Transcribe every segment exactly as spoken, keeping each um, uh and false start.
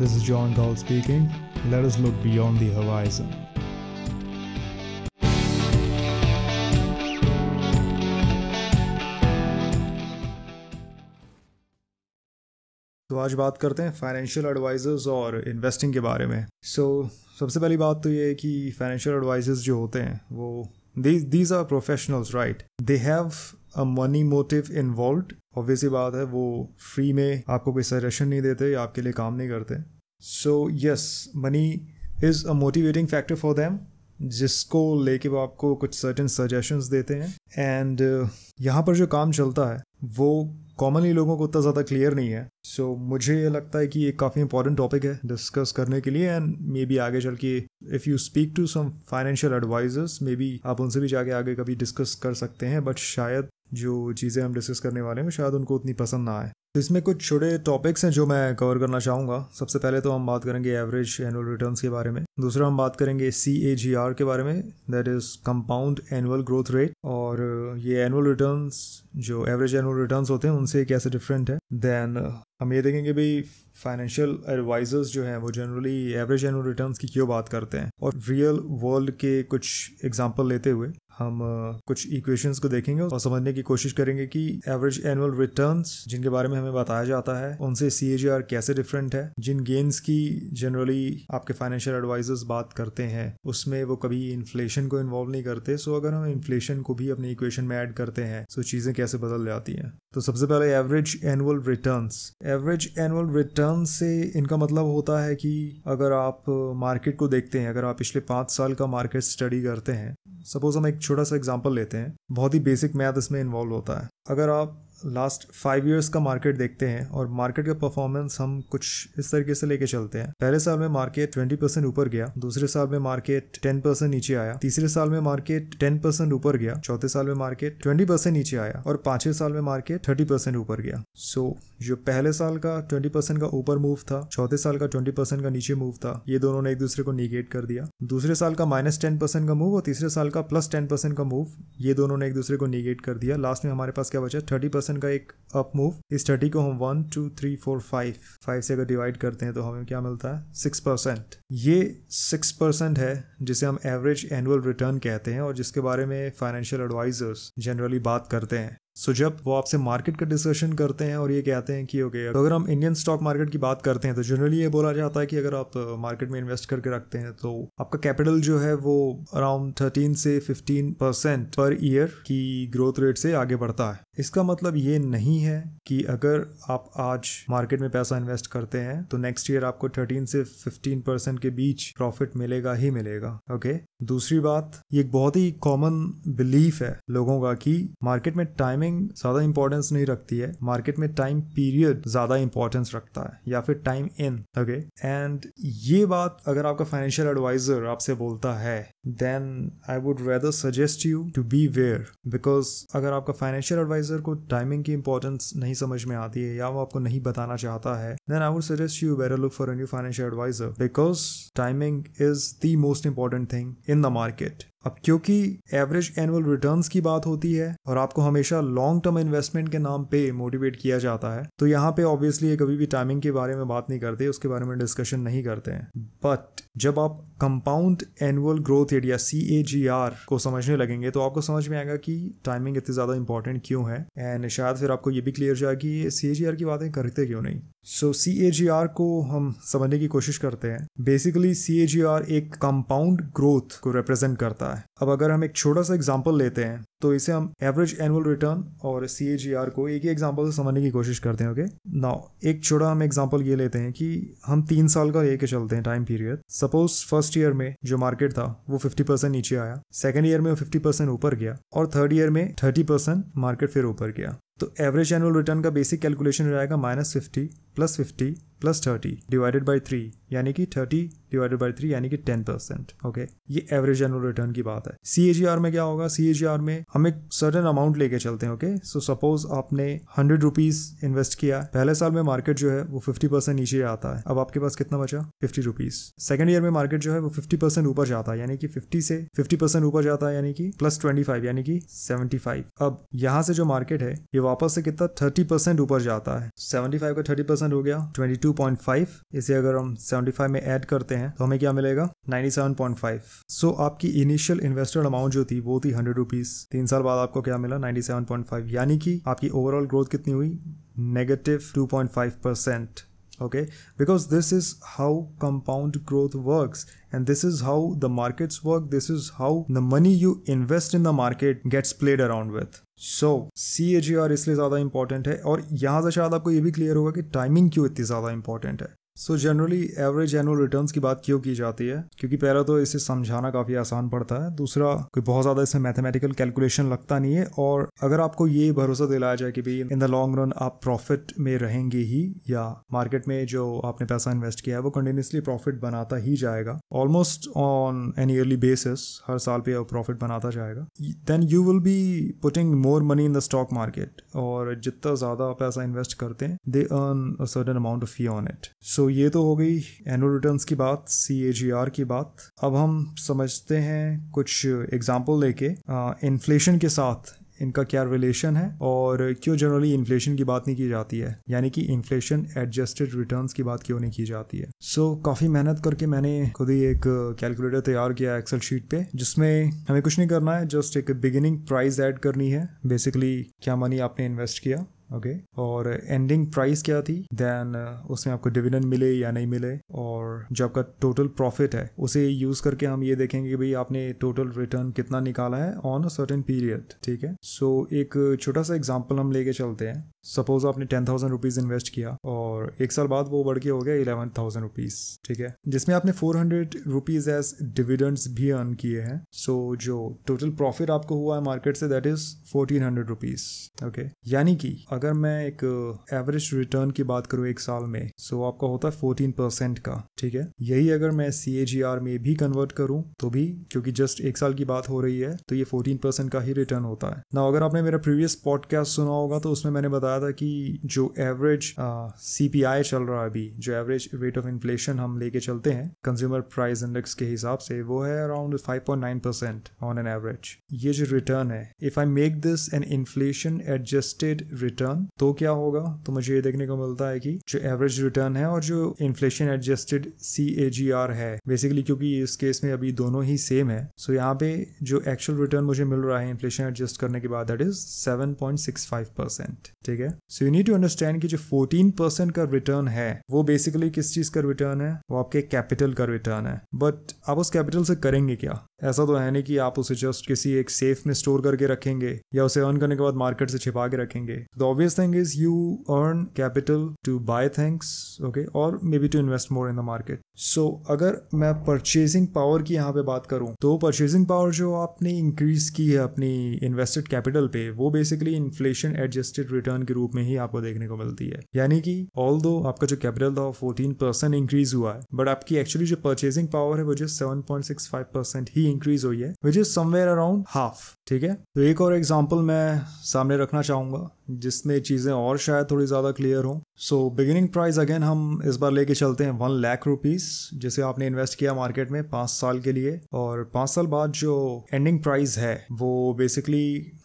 This is John Cole speaking. Let us look beyond the horizon. तो आज बात करते हैं फाइनेंशियल एडवाइजर्स और इन्वेस्टिंग के बारे में। सो so, सबसे पहली बात तो ये है कि फाइनेंशियल एडवाइजर्स जो होते हैं वो these are professionals, right. They have a money motive involved. Obviously बात है, वो फ्री में आपको कोई सजेशन नहीं देते या आपके लिए काम नहीं करते। So yes, money is a motivating factor for them, जिसको लेके वो आपको कुछ सर्टेन सजेशंस देते हैं। एंड uh, यहाँ पर जो काम चलता है वो कॉमनली लोगों को उतना ज़्यादा क्लियर नहीं है। सो so, मुझे ये लगता है कि ये काफ़ी इंपॉर्टेंट टॉपिक है डिस्कस करने के लिए। एंड मे बी आगे चल के if you speak to some financial advisers, maybe आप उनसे भी जाके आगे कभी डिस्कस कर सकते हैं, बट शायद जो चीज़ें हम डिस्कस करने वाले हैं शायद उनको उतनी पसंद ना आए। तो इसमें कुछ छोटे टॉपिक्स हैं जो मैं कवर करना चाहूँगा। सबसे पहले तो हम बात करेंगे एवरेज एनुअल रिटर्न्स के बारे में। दूसरा हम बात करेंगे C A G R के बारे में, that is compound annual growth rate, और ये एनुअल रिटर्न्स जो एवरेज एनुअल रिटर्न्स होते हैं उनसे कैसे डिफरेंट है। देन हम ये देखेंगे भाई फाइनेंशियल एडवाइजर्स जो हैं वो जनरली एवरेज एनुअल रिटर्न्स की क्यों बात करते हैं, और रियल वर्ल्ड के कुछ एग्जाम्पल लेते हुए हम कुछ इक्वेशंस को देखेंगे और समझने की कोशिश करेंगे कि एवरेज एनुअल रिटर्न्स जिनके बारे में हमें बताया जाता है उनसे C A G R कैसे डिफरेंट है। जिन गेन्स की जनरली आपके फाइनेंशियल एडवाइजर्स बात करते हैं उसमें वो कभी इन्फ्लेशन को इन्वॉल्व नहीं करते। सो अगर हम इन्फ्लेशन को भी अपने इक्वेशन में ऐड करते हैं तो चीज़ें कैसे बदल जाती हैं। तो सबसे पहले average annual returns. Average annual returns से इनका मतलब होता है कि अगर आप मार्केट को देखते हैं, अगर आप पिछले पाँच साल का मार्केट स्टडी करते हैं, सपोज हम एक छोटा सा एग्जांपल लेते हैं, बहुत ही बेसिक मैथ इसमें इन्वॉल्व होता है। अगर आप लास्ट फाइव इयर्स का मार्केट देखते हैं और मार्केट का परफॉर्मेंस हम कुछ इस तरीके से लेके चलते हैं, पहले साल में मार्केट बीस परसेंट ऊपर गया, दूसरे साल में मार्केट दस परसेंट नीचे आया, तीसरे साल में मार्केट दस परसेंट ऊपर गया, चौथे साल में मार्केट बीस परसेंट नीचे आया, और पांचवे साल में मार्केट तीस परसेंट ऊपर गया। सो so, जो पहले साल का बीस परसेंट का ऊपर मूव था, चौथे साल का बीस परसेंट का नीचे मूव था, ये दोनों ने एक दूसरे को निगेट कर दिया। दूसरे साल का माइनस दस परसेंट का मूव और तीसरे साल का प्लस दस परसेंट का मूव, ये दोनों ने एक दूसरे को निगेट कर दिया। लास्ट में हमारे पास क्या बचा? तीस परसेंट का एक अप मूव। इस तीस को हम one two three four five five से अगर डिवाइड करते हैं तो हमें क्या मिलता है? Six percent. ये सिक्स परसेंट है जिसे हम एवरेज एनुअल रिटर्न कहते हैं और जिसके बारे में फाइनेंशियल एडवाइजर्स जनरली बात करते हैं। सो so, जब वो आपसे मार्केट का डिस्कशन करते हैं और ये कहते हैं कि ओके okay, तो अगर हम इंडियन स्टॉक मार्केट की बात करते हैं तो जनरली ये बोला जाता है कि अगर आप मार्केट में इन्वेस्ट करके रखते हैं तो आपका कैपिटल जो है वो अराउंड थर्टीन से फिफ्टीन परसेंट पर ईयर की ग्रोथ रेट से आगे बढ़ता है। इसका मतलब ये नहीं है कि अगर आप आज मार्केट में पैसा इन्वेस्ट करते हैं तो नेक्स्ट ईयर आपको थर्टीन से फिफ्टीन परसेंट के बीच प्रॉफिट मिलेगा ही मिलेगा। Okay okay? दूसरी बात, ये एक बहुत ही कॉमन बिलीफ है लोगों का कि मार्केट में टाइमिंग ज्यादा इंपॉर्टेंस नहीं रखती है, मार्केट में टाइम पीरियड ज्यादा इंपॉर्टेंस रखता है, या फिर टाइम इन। ओके, एंड ये बात अगर आपका फाइनेंशियल एडवाइजर आपसे बोलता है then I would rather suggest you to B where, because अगर आपका फाइनेंशियल एडवाइजर को टाइमिंग की इंपॉर्टेंस नहीं समझ में आती है या वो आपको नहीं बताना चाहता है, then I would suggest you better look for a new financial advisor, because timing is the most important thing in the market. अब क्योंकि एवरेज एनुअल रिटर्न्स की बात होती है और आपको हमेशा लॉन्ग टर्म इन्वेस्टमेंट के नाम पे मोटिवेट किया जाता है, तो यहाँ पे ऑब्वियसली कभी भी टाइमिंग के बारे में बात नहीं करते, उसके बारे में डिस्कशन नहीं करते हैं। बट जब आप कंपाउंड एनुअल ग्रोथ रेट या C A G R को समझने लगेंगे तो आपको समझ में आएगा कि टाइमिंग इतनी ज़्यादा इंपॉर्टेंट क्यों है, एंड शायद फिर आपको ये भी क्लियर जाएगा कि ये C A G R की बातें करते क्यों नहीं। सो so, C A G R को हम समझने की कोशिश करते हैं। Basically C A G R एक कंपाउंड ग्रोथ को रिप्रेजेंट करता है। अब अगर हम एक छोटा सा एग्जांपल लेते हैं तो इसे हम एवरेज एनुअल रिटर्न और C A G R को एक ही एग्जांपल से समझने की कोशिश करते हैं। ओके नाउ, एक छोटा हम एग्जांपल ये लेते हैं कि हम तीन साल का लेके चलते हैं time period. Suppose first year में जो मार्केट था वो फिफ्टी परसेंट नीचे आया, सेकंड ईयर में फिफ्टी परसेंट ऊपर गया, और थर्ड ईयर में थर्टी परसेंट मार्केट फिर ऊपर गया। तो एवरेज एनुअल रिटर्न का बेसिक कैलकुलेशन रहेगा minus fifty plus fifty plus thirty divided by three, यानी कि थर्टी डिवाइडेड बाई थ्री यानी कि टेन परसेंट। ओके, ये एवरेज एनुअल रिटर्न की बात है। C A G R में क्या होगा? C A G R में हम एक सर्टेन अमाउंट लेके चलते हैं। ओके, सो सपोज आपने हंड्रेड रुपीज इन्वेस्ट किया, पहले साल में मार्केट जो है वो फिफ्टी परसेंट नीचे आता है, अब आपके पास कितना बचा? Fifty rupees. सेकंड ईयर में मार्केट जो है वो फिफ्टी परसेंट ऊपर जाता है, यानी कि फिफ्टी से फिफ्टी परसेंट ऊपर जाता है, यानी कि प्लस ट्वेंटी फाइव यानी कि सेवेंटी फाइव। अब यहाँ से जो मार्केट है ये वापस से कितना? थर्टी परसेंट ऊपर जाता है। सेवेंटी फाइव का थर्टी परसेंट परसेंट हो गया बाईस पॉइंट फाइव। इसे अगर हम पचहत्तर में ऐड करते हैं तो हमें क्या मिलेगा सत्तानवे पॉइंट फाइव। सो आपकी इनिशियल इन्वेस्टेड अमाउंट जो थी वो थी हंड्रेड रुपीज। तीन साल बाद आपको क्या मिला सत्तानवे पॉइंट फाइव, यानी कि आपकी ओवरऑल ग्रोथ कितनी हुई negative two point five percent. Okay, because this is how compound growth works and this is how the markets work, this is how the money you invest in the market gets played around with. So C A G R इसलिए ज़्यादा important है। और यहाँ से शायद आपको ये भी क्लियर होगा कि टाइमिंग क्यों इतनी ज़्यादा इंपॉर्टेंट है। So generally average annual returns की बात क्यों की जाती है, क्योंकि पहला तो इसे समझाना काफ़ी आसान पड़ता है, दूसरा कोई बहुत ज़्यादा इसमें मैथमेटिकल कैलकुलेशन लगता नहीं है, और अगर आपको ये भरोसा दिलाया जाए कि भाई इन द लॉन्ग रन आप प्रॉफिट में रहेंगे ही, या मार्केट में जो आपने पैसा इन्वेस्ट किया है वो कंटिन्यूसली प्रॉफिट बनाता ही जाएगा, almost on an yearly basis हर साल पे प्रॉफिट बनाता जाएगा, then you will be putting more money in the stock market. और जितना ज़्यादा पैसा इन्वेस्ट करते हैं they earn a certain amount of fee on it. So तो ये तो हो गई एनुअल रिटर्न्स की बात, सी ए जी आर की बात। अब हम समझते हैं कुछ एग्जाम्पल लेके इन्फ्लेशन के साथ इनका क्या रिलेशन है और क्यों जनरली इन्फ्लेशन की बात नहीं की जाती है, यानी कि इन्फ्लेशन एडजस्टेड रिटर्न्स की बात क्यों नहीं की जाती है। सो so, काफ़ी मेहनत करके मैंने खुद ही एक कैलकुलेटर तैयार किया एक्सेल शीट पे, जिसमें हमें कुछ नहीं करना है, जस्ट एक बिगिनिंग प्राइस ऐड करनी है, बेसिकली क्या मनी आपने इन्वेस्ट किया, ओके okay. और एंडिंग प्राइस क्या थी, देन उसमें आपको डिविडेंड मिले या नहीं मिले, और जो आपका टोटल प्रॉफिट है उसे यूज करके हम ये देखेंगे कि भाई आपने टोटल रिटर्न कितना निकाला है ऑन अ सर्टेन पीरियड। ठीक है, सो so, एक छोटा सा एग्जांपल हम लेके चलते हैं। सपोज आपने टेन थाउजेंड रुपीज इन्वेस्ट किया और एक साल बाद वो बढ़ के हो गया इलेवन थाउजेंड रुपीज, ठीक है, जिसमें आपने four hundred rupees as dividends भी अर्न किए हैं। सो so, जो टोटल प्रॉफिट आपको हुआ है मार्केट से that is fourteen hundred rupees. Okay, यानी कि अगर मैं एक एवरेज रिटर्न की बात करूँ एक साल में, सो so आपका होता है फोर्टीन परसेंट का, ठीक है। यही अगर मैं सी ए जी आर में भी कन्वर्ट करूँ तो भी, क्योंकि जस्ट एक साल की बात हो रही है, तो ये फोर्टीन परसेंट का ही रिटर्न होता है ना। अगर आपने मेरा प्रीवियस पॉडकास्ट सुना होगा तो उसमें मैंने बताया था कि जो एवरेज सी पी आई चल रहा है अभी, जो एवरेज रेट ऑफ इन्फ्लेशन हम लेके चलते हैं कंज्यूमर प्राइस इंडेक्स के हिसाब से, वो है around five point nine percent on an average. ये जो रिटर्न है, if I make this an inflation adjusted return, तो क्या होगा, तो मुझे ये देखने को मिलता है कि जो एवरेज रिटर्न है और जो inflation adjusted C A G R है, बेसिकली क्योंकि इस केस में अभी दोनों ही सेम है, सो so यहाँ पे जो एक्चुअल रिटर्न मुझे मिल रहा है इन्फ्लेशन एडजस्ट करने के बाद that is seven point six five percent, ठीक है। So you need to understand कि जो फोर्टीन परसेंट का रिटर्न है वो बेसिकली किस चीज का रिटर्न है, वो आपके कैपिटल का रिटर्न है। बट आप उस कैपिटल से करेंगे क्या, ऐसा तो है नहीं कि आप उसे जस्ट किसी एक सेफ में स्टोर करके रखेंगे या उसे अर्न करने के बाद मार्केट से छिपा के रखेंगे। The obvious thing is you earn capital to buy things, okay, or maybe to invest more in the market. So अगर मैं purchasing power की यहाँ पे बात करूँ, तो purchasing power जो आपने increase की है अपनी invested capital पे, वो basically inflation adjusted return के रूप में ही आपको देखने को मिलती है। यानी कि although आपका जो capital था फोर्टीन परसेंट increase हुआ है, but आपकी actually जो purchasing power है वो जो seven point six five percent ही increase हुई है, which is somewhere around half, ठीक है। तो एक और example मैं सामने रखना चाहूँगा जिसमें चीज़ें और शायद थोड़ी ज़्यादा क्लियर हों। सो बिगिनिंग प्राइस अगेन हम इस बार लेके चलते हैं वन लाख रुपीस, जिसे आपने इन्वेस्ट किया मार्केट में पाँच साल के लिए, और पाँच साल बाद जो एंडिंग प्राइस है वो बेसिकली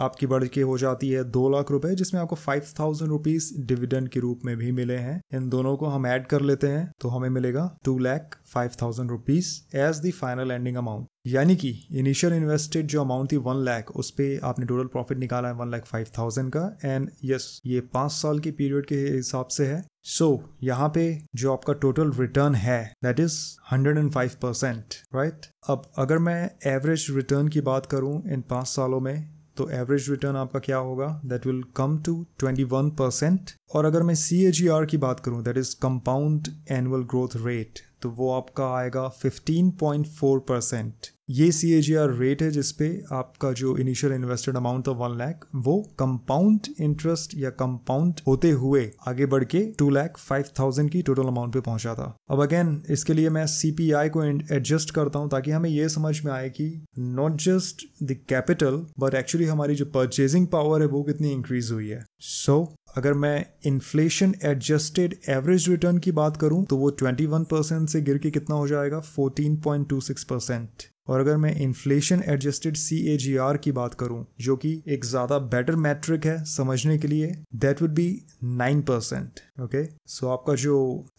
आपकी बढ़ के हो जाती है दो लाख रुपए, जिसमें आपको फाइव थाउजेंड रुपीज डिविडेंड के रूप में भी मिले हैं। इन दोनों को हम ऐड कर लेते हैं तो हमें मिलेगा two lakh five thousand rupees as the final ending amount. यानी कि इनिशियल इन्वेस्टेड जो अमाउंट थी वन लाख, उस पर आपने टोटल प्रॉफिट निकाला है वन लाख फाइव थाउजेंड का, एंड यस ये पाँच साल के पीरियड के हिसाब से है। सो so, यहाँ पे जो आपका टोटल रिटर्न है that is hundred and five percent, right. अब अगर मैं एवरेज रिटर्न की बात करूँ इन पाँच सालों में, तो एवरेज रिटर्न आपका क्या होगा, that will come to twenty one percent. और अगर मैं सी ए जी आर की बात करूँ that is compound annual growth rate, तो वो आपका आएगा फिफ्टीन पॉइंट फोर परसेंट। ये सी ए जी आर रेट है जिसपे आपका जो इनिशियल इन्वेस्टेड अमाउंट था वन लाख वो कंपाउंड इंटरेस्ट या कंपाउंड होते हुए आगे बढ़ के टू लाख फाइव थाउजेंड की टोटल अमाउंट पे पहुंचा था। अब अगेन इसके लिए मैं सी पी आई को एडजस्ट करता हूं ताकि हमें ये समझ में आए कि not just the capital but actually हमारी जो परचेजिंग पावर है वो कितनी इंक्रीज हुई है। सो so, अगर मैं इन्फ्लेशन एडजस्टेड एवरेज रिटर्न की बात करूं तो वो इक्कीस परसेंट से गिर के कितना हो जाएगा, चौदह पॉइंट दो छह परसेंट। और अगर मैं inflation adjusted C A G R की बात करूं जो कि एक ज़्यादा बेटर मैट्रिक है समझने के लिए, that would be nine percent. Okay, so आपका जो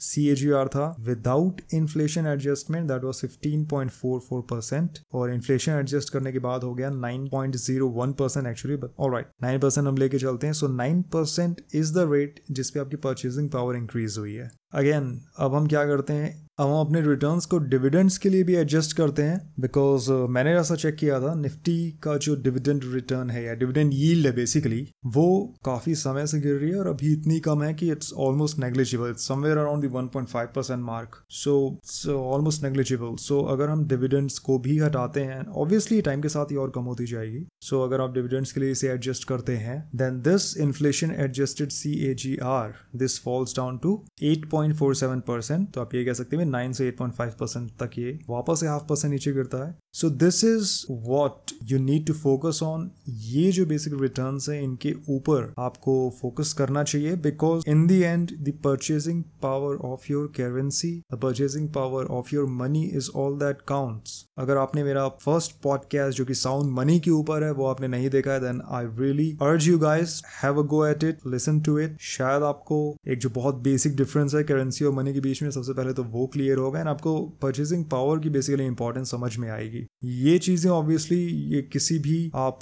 C A G R था without inflation adjustment that was fifteen point four four percent और इन्फ्लेशन एडजस्ट करने के बाद हो गया nine point zero one percent actually, but alright nine percent हम लेके चलते हैं। So nine percent is the rate जिसपे आपकी परचेजिंग पावर इंक्रीज हुई है। अगेन अब हम क्या करते हैं, अब हम अपने रिटर्न्स को डिविडेंड्स के लिए भी एडजस्ट करते हैं, बिकॉज uh, मैंने ऐसा चेक किया था निफ्टी का जो डिविडेंड रिटर्न है या डिविडेंड यील्ड है बेसिकली, वो काफ़ी समय से गिर रही है और अभी इतनी कम है कि it's almost negligible, it's somewhere around the one point five percent mark, so it's almost negligible. So अगर हम डिविडेंड्स को भी हटाते हैं, ऑब्वियसली टाइम के साथ ही और कम होती जाएगी, सो so, अगर आप डिविडेंड्स के लिए इसे एडजस्ट करते हैं then this inflation adjusted C A G R this falls down to eight point four seven percent. तो आप ये कह सकते हैं नाइन से एट पॉइंट फाइव परसेंट तक ये वापस से हाफ परसेंट नीचे गिरता है। So this is what you need to focus on, ये जो बेसिक रिटर्न्स हैं इनके ऊपर आपको फोकस करना चाहिए, because in the end the purchasing power of your currency, the purchasing power of your money is all that counts. अगर आपने मेरा फर्स्ट पॉडकास्ट जो कि साउंड मनी के ऊपर है वो आपने नहीं देखा है then I really urge you guys have a go at it, listen to it. शायद आपको एक जो बहुत बेसिक डिफरेंस है करेंसी और मनी के बीच में सबसे पहले तो वो क्लियर होगा एंड आपको परचेजिंग पावर की बेसिकली इंपॉर्टेंस समझ में आएगी। ये चीजें ऑब्वियसली ये किसी भी आप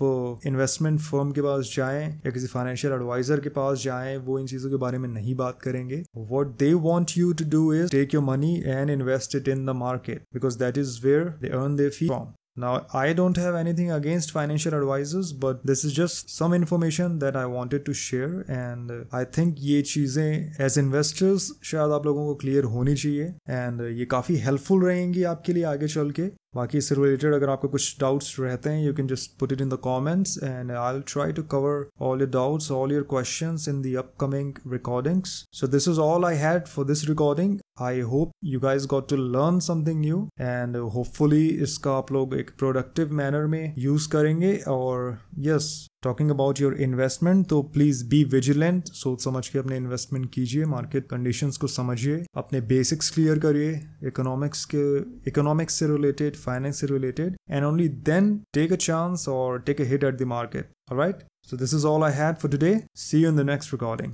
इन्वेस्टमेंट फर्म के पास जाएं या किसी फाइनेंशियल एडवाइजर के पास जाएं वो इन चीजों के बारे में नहीं बात करेंगे। What they want you to do is take your money and invest it in the market because that is where they earn their fee from. Now, I don't have anything against financial advisors, but this is just some information that I wanted to share and uh, I think ये चीज़ें as investors शायद आप लोगों को clear होनी चाहिए and uh, ये काफ़ी helpful रहेंगी आपके लिए आगे चल के। बाकी इससे रिलेटेड अगर आपको कुछ डाउट्स रहते हैं you can just put it in the comments and I will try to cover all your doubts, all your questions in the upcoming recordings. So this is all I had for this recording. I hope you guys got to learn something new and hopefully इसका आप लोग एक productive manner में use करेंगे। और yes, talking about your investment, तो please be vigilant, सोच समझ के अपने इन्वेस्टमेंट कीजिए, मार्केट कंडीशंस को समझिए, अपने बेसिक्स क्लियर करिए इकोनॉमिक्स के, इकोनॉमिक्स से रिलेटेड, फाइनेंस से related, and only then take a chance और take a hit at the market. Alright, so this is all I had for today, see you in the next recording.